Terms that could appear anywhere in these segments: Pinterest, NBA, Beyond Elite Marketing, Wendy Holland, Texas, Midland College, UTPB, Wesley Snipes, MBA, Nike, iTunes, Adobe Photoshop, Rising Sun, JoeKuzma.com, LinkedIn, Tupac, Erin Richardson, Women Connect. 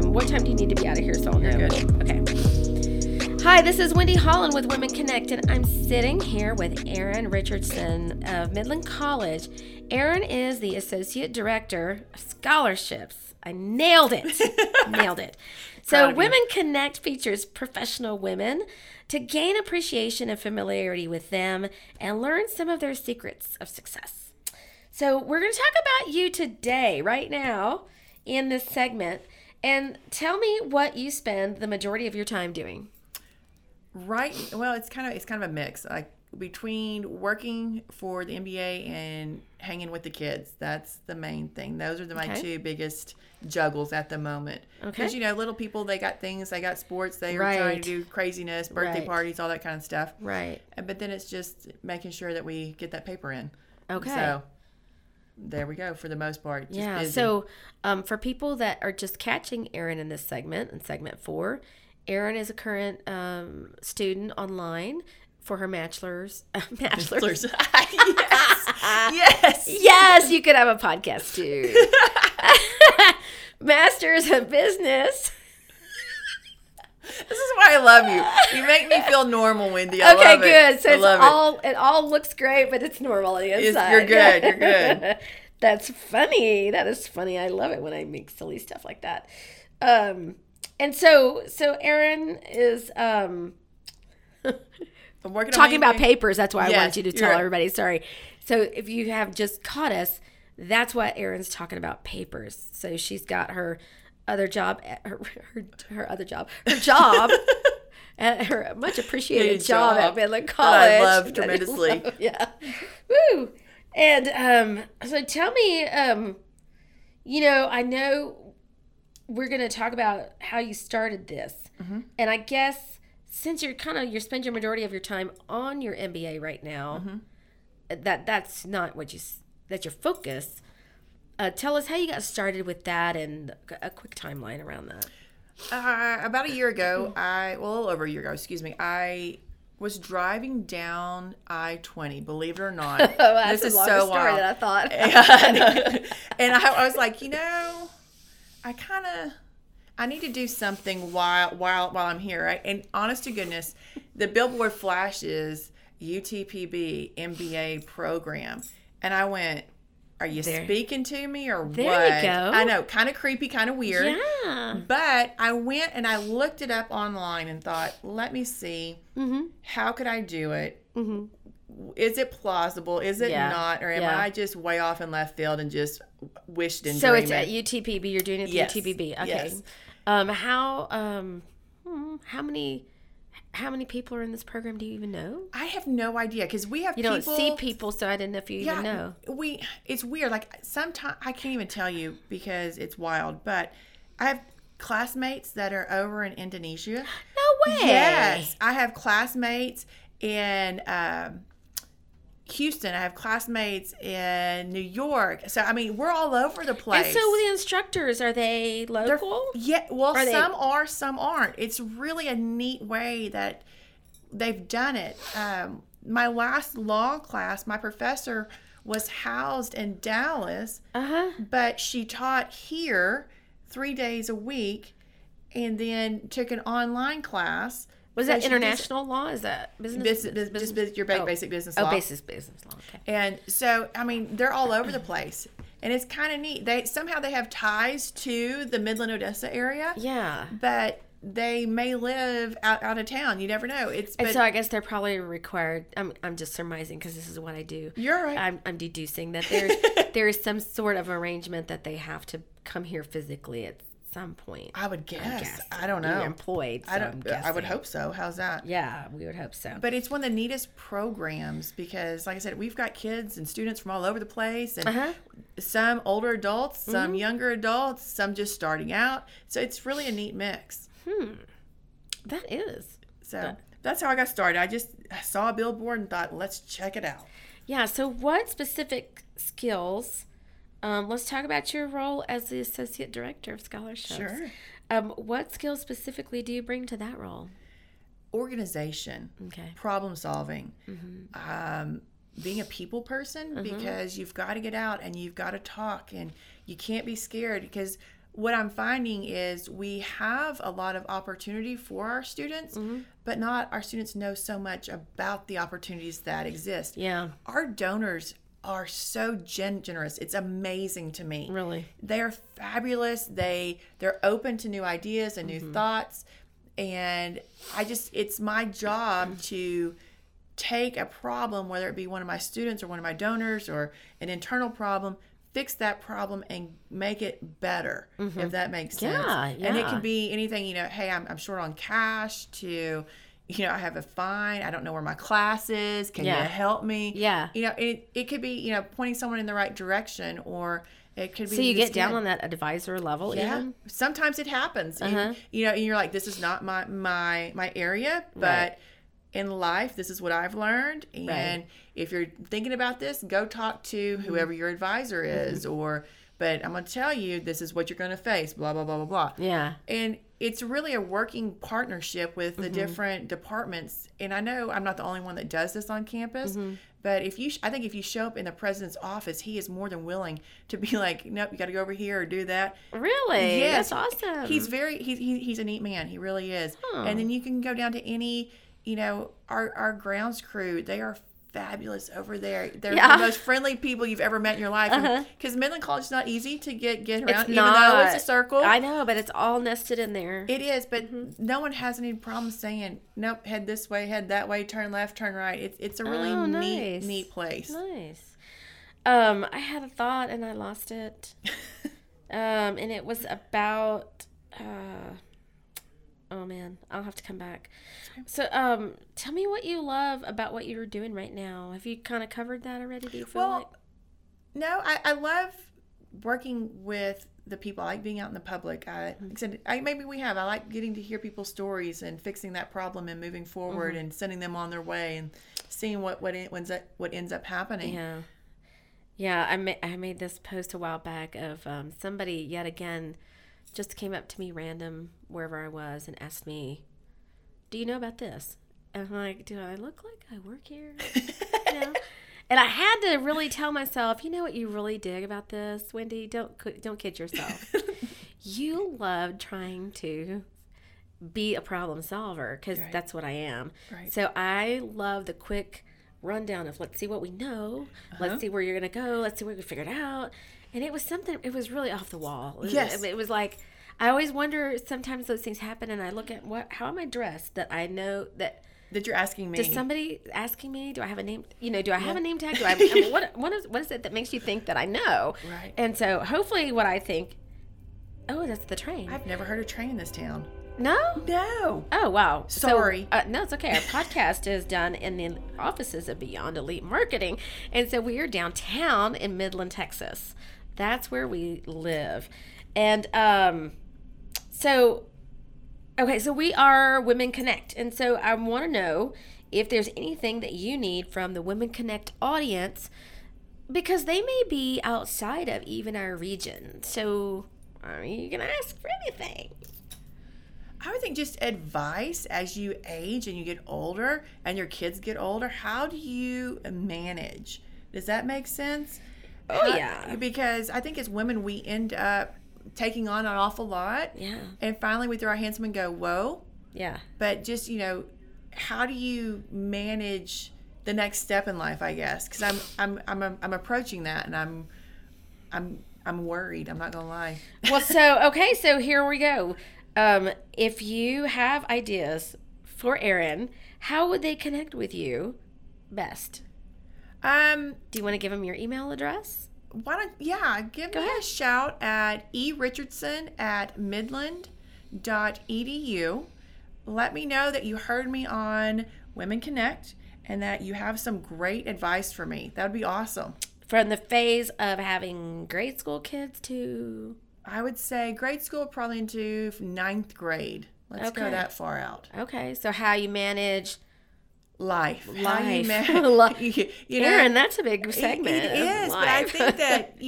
What time do you need to be out of here? So you're good. Okay. Hi, this is Wendy Holland with Women Connect, and I'm sitting here with Erin Richardson of Midland College. Erin is the Associate Director of Scholarships. I nailed it. Nailed it. So Women Connect features professional women to gain appreciation and familiarity with them and learn some of their secrets of success. So we're going to talk about you today, right now, in this segment. And tell me what you spend the majority of your time doing. Right. Well, it's kind of a mix. Like between working for the NBA and hanging with the kids. That's the main thing. Those are my two biggest juggles at the moment. Okay. Because, little people, they got things, they got sports, they were trying to do craziness, birthday parties, all that kind of stuff. Right. But then it's just making sure that we get that paper in. Okay. So there we go, for the most part. Just busy. So for people that are just catching Erin in this segment, in segment 4, Erin is a current student online for her bachelor's. Yes, you could have a podcast too. Master's of Business. This is why I love you. You make me feel normal, Wendy. I love it. Okay, good. So it all looks great, but it's normal on the inside. You're good. That's funny. That is funny. I love it when I make silly stuff like that. And so Erin is I'm working talking about papers. That's why I wanted you to tell everybody. Sorry. So if you have just caught us, that's why Erin's talking about papers. So she's got her other job, her job, her much appreciated job at Midland College. I love tremendously. Woo. And so tell me, I know we're going to talk about how you started this, and I guess since you're spending your majority of your time on your MBA right now, that's not what that's your focus. Tell us how you got started with that and a quick timeline around that. About a little over a year ago, I was driving down I-20, believe it or not. Oh, that's this a longer so story wild. Than I thought. And I was like, I need to do something while I'm here, right? And honest to goodness, the billboard flash is UTPB MBA program, and I went, are you speaking to me or what? There you go. I know, kind of creepy, kind of weird. Yeah. But I went and I looked it up online and thought, let me see. Mm-hmm. How could I do it? Mm-hmm. Is it plausible? Is it not? Or am I just way off in left field and just wished and dreamed? So it's at UTPB. You're doing it at UTPB. Okay. Yes. How many people are in this program? Do you even know? I have no idea because we have people. You don't see people, so I didn't know if you even know. It's weird. Like sometimes I can't even tell you because it's wild. But I have classmates that are over in Indonesia. No way. Yes, I have classmates in Houston. I have classmates in New York. So I mean, we're all over the place. And so the instructors, are they local? Some are, some aren't. It's really a neat way that they've done it. My last law class, my professor was housed in Dallas, but she taught here 3 days a week, and then took an online class. Was that international law? Is that business? Just your basic business law. Oh, basic business law. Okay. And so, I mean, they're all over the place, and it's kind of neat. They have ties to the Midland, Odessa area. Yeah. But they may live out of town. You never know. So I guess they're probably required. I'm just surmising because this is what I do. You're right. I'm deducing that there is some sort of arrangement that they have to come here physically. Some point, I would guess. I don't know. You're employed. So I would hope so. How's that? Yeah, we would hope so. But it's one of the neatest programs because, like I said, we've got kids and students from all over the place, and some older adults, some younger adults, some just starting out. So it's really a neat mix. That is. So that's how I got started. I just saw a billboard and thought, let's check it out. Yeah. So what specific skills? Let's talk about your role as the Associate Director of Scholarships. Sure. What skills specifically do you bring to that role? Organization. Okay. Problem solving. Mm-hmm. Being a people person because you've got to get out and you've got to talk and you can't be scared because what I'm finding is we have a lot of opportunity for our students, mm-hmm. but not our students know so much about the opportunities that exist. Yeah. Our donors are so generous. It's amazing to me. Really. They're fabulous. They're open to new ideas and new mm-hmm. thoughts. And it's my job to take a problem, whether it be one of my students or one of my donors or an internal problem, fix that problem and make it better, mm-hmm. if that makes sense. Yeah. And it can be anything, hey, I'm short on cash to, I have a fine. I don't know where my class is. Can you help me? Yeah. It could be, pointing someone in the right direction, or it could be. So you get down on that advisor level. Yeah. Even? Sometimes it happens. Uh-huh. And you're like, this is not my area, but right. in life, this is what I've learned. And right. if you're thinking about this, go talk to whoever your advisor is, but I'm going to tell you, this is what you're going to face, blah, blah, blah, blah, blah. Yeah. And it's really a working partnership with the different departments. And I know I'm not the only one that does this on campus, but I think if you show up in the president's office, he is more than willing to be like, nope, you got to go over here or do that. Really? Yes. That's awesome. He's very, he's a neat man. He really is. Huh. And then you can go down to any, our grounds crew, they are fabulous over there. They're the most friendly people you've ever met in your life. Because Midland College is not easy to get around, though it's a circle. I know, but it's all nested in there. It is, but no one has any problem saying, nope, head this way, head that way, turn left, turn right. It's a really neat place. Nice. I had a thought and I lost it. And it was about... oh man, I'll have to come back. So, tell me what you love about what you're doing right now. Have you kind of covered that already? Do you feel like? No, I love working with the people. I like being out in the public. I like getting to hear people's stories and fixing that problem and moving forward and sending them on their way and seeing what ends up happening. Yeah, yeah. I made this post a while back of somebody yet again just came up to me random wherever I was and asked me, do you know about this? And I'm like, do I look like I work here? And I had to really tell myself, you know what you really dig about this, Wendy? Don't kid yourself. You love trying to be a problem solver, because right. that's what I am. Right. So I love the quick rundown of let's see what we know. Uh-huh. Let's see where you're going to go. Let's see what we can figure it out. And it was something, it was really off the wall. Yes. It was like, I always wonder, sometimes those things happen and I look at how am I dressed that I know that you're asking me. Does somebody asking me, do I have a name? Do I have a name tag? Do I have, what is it that makes you think that I know? Right. And so hopefully what I think, oh, that's the train. I've never heard a train in this town. No? No. Oh, wow. Sorry. So, no, it's okay. Our podcast is done in the offices of Beyond Elite Marketing. And so we are downtown in Midland, Texas. That's where we live. And so we are Women Connect. And so I want to know if there's anything that you need from the Women Connect audience, because they may be outside of even our region. So are you going to ask for anything? I would think just advice as you age and you get older and your kids get older. How do you manage? Does that make sense? Oh, yeah. Because I think as women, we end up taking on an awful lot. Yeah. And finally, we throw our hands up and go, whoa. Yeah. But just, how do you manage the next step in life, I guess? Because I'm approaching that, and I'm worried. I'm not going to lie. Well, so here we go. If you have ideas for Erin, how would they connect with you best? Do you want to give them your email address? Give me a shout at erichardson@midland.edu. Let me know that you heard me on Women Connect and that you have some great advice for me. That would be awesome. From the phase of having grade school kids to... I would say grade school probably into 9th grade. Let's go that far out. Okay, so how you manage... Life. Erin, that's a big segment. It is, but I think that,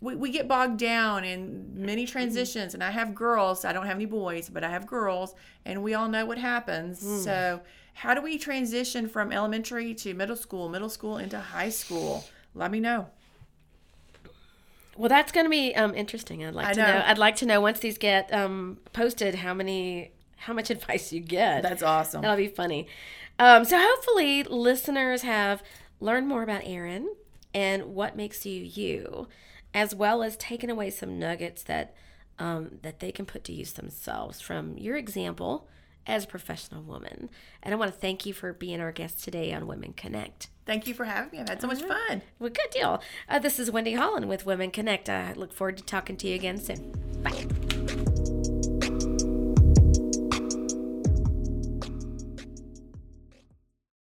we get bogged down in many transitions, and I have girls. I don't have any boys, but I have girls, and we all know what happens. So how do we transition from elementary to middle school into high school? Let me know. Well, that's going to be interesting. I'd like to know once these get posted how much advice you get. That's awesome. That'll be funny. So hopefully listeners have learned more about Erin and what makes you you, as well as taken away some nuggets that they can put to use themselves from your example as a professional woman. And I want to thank you for being our guest today on Women Connect. Thank you for having me. I've had so much fun. Well, good deal. This is Wendy Holland with Women Connect. I look forward to talking to you again soon. Bye.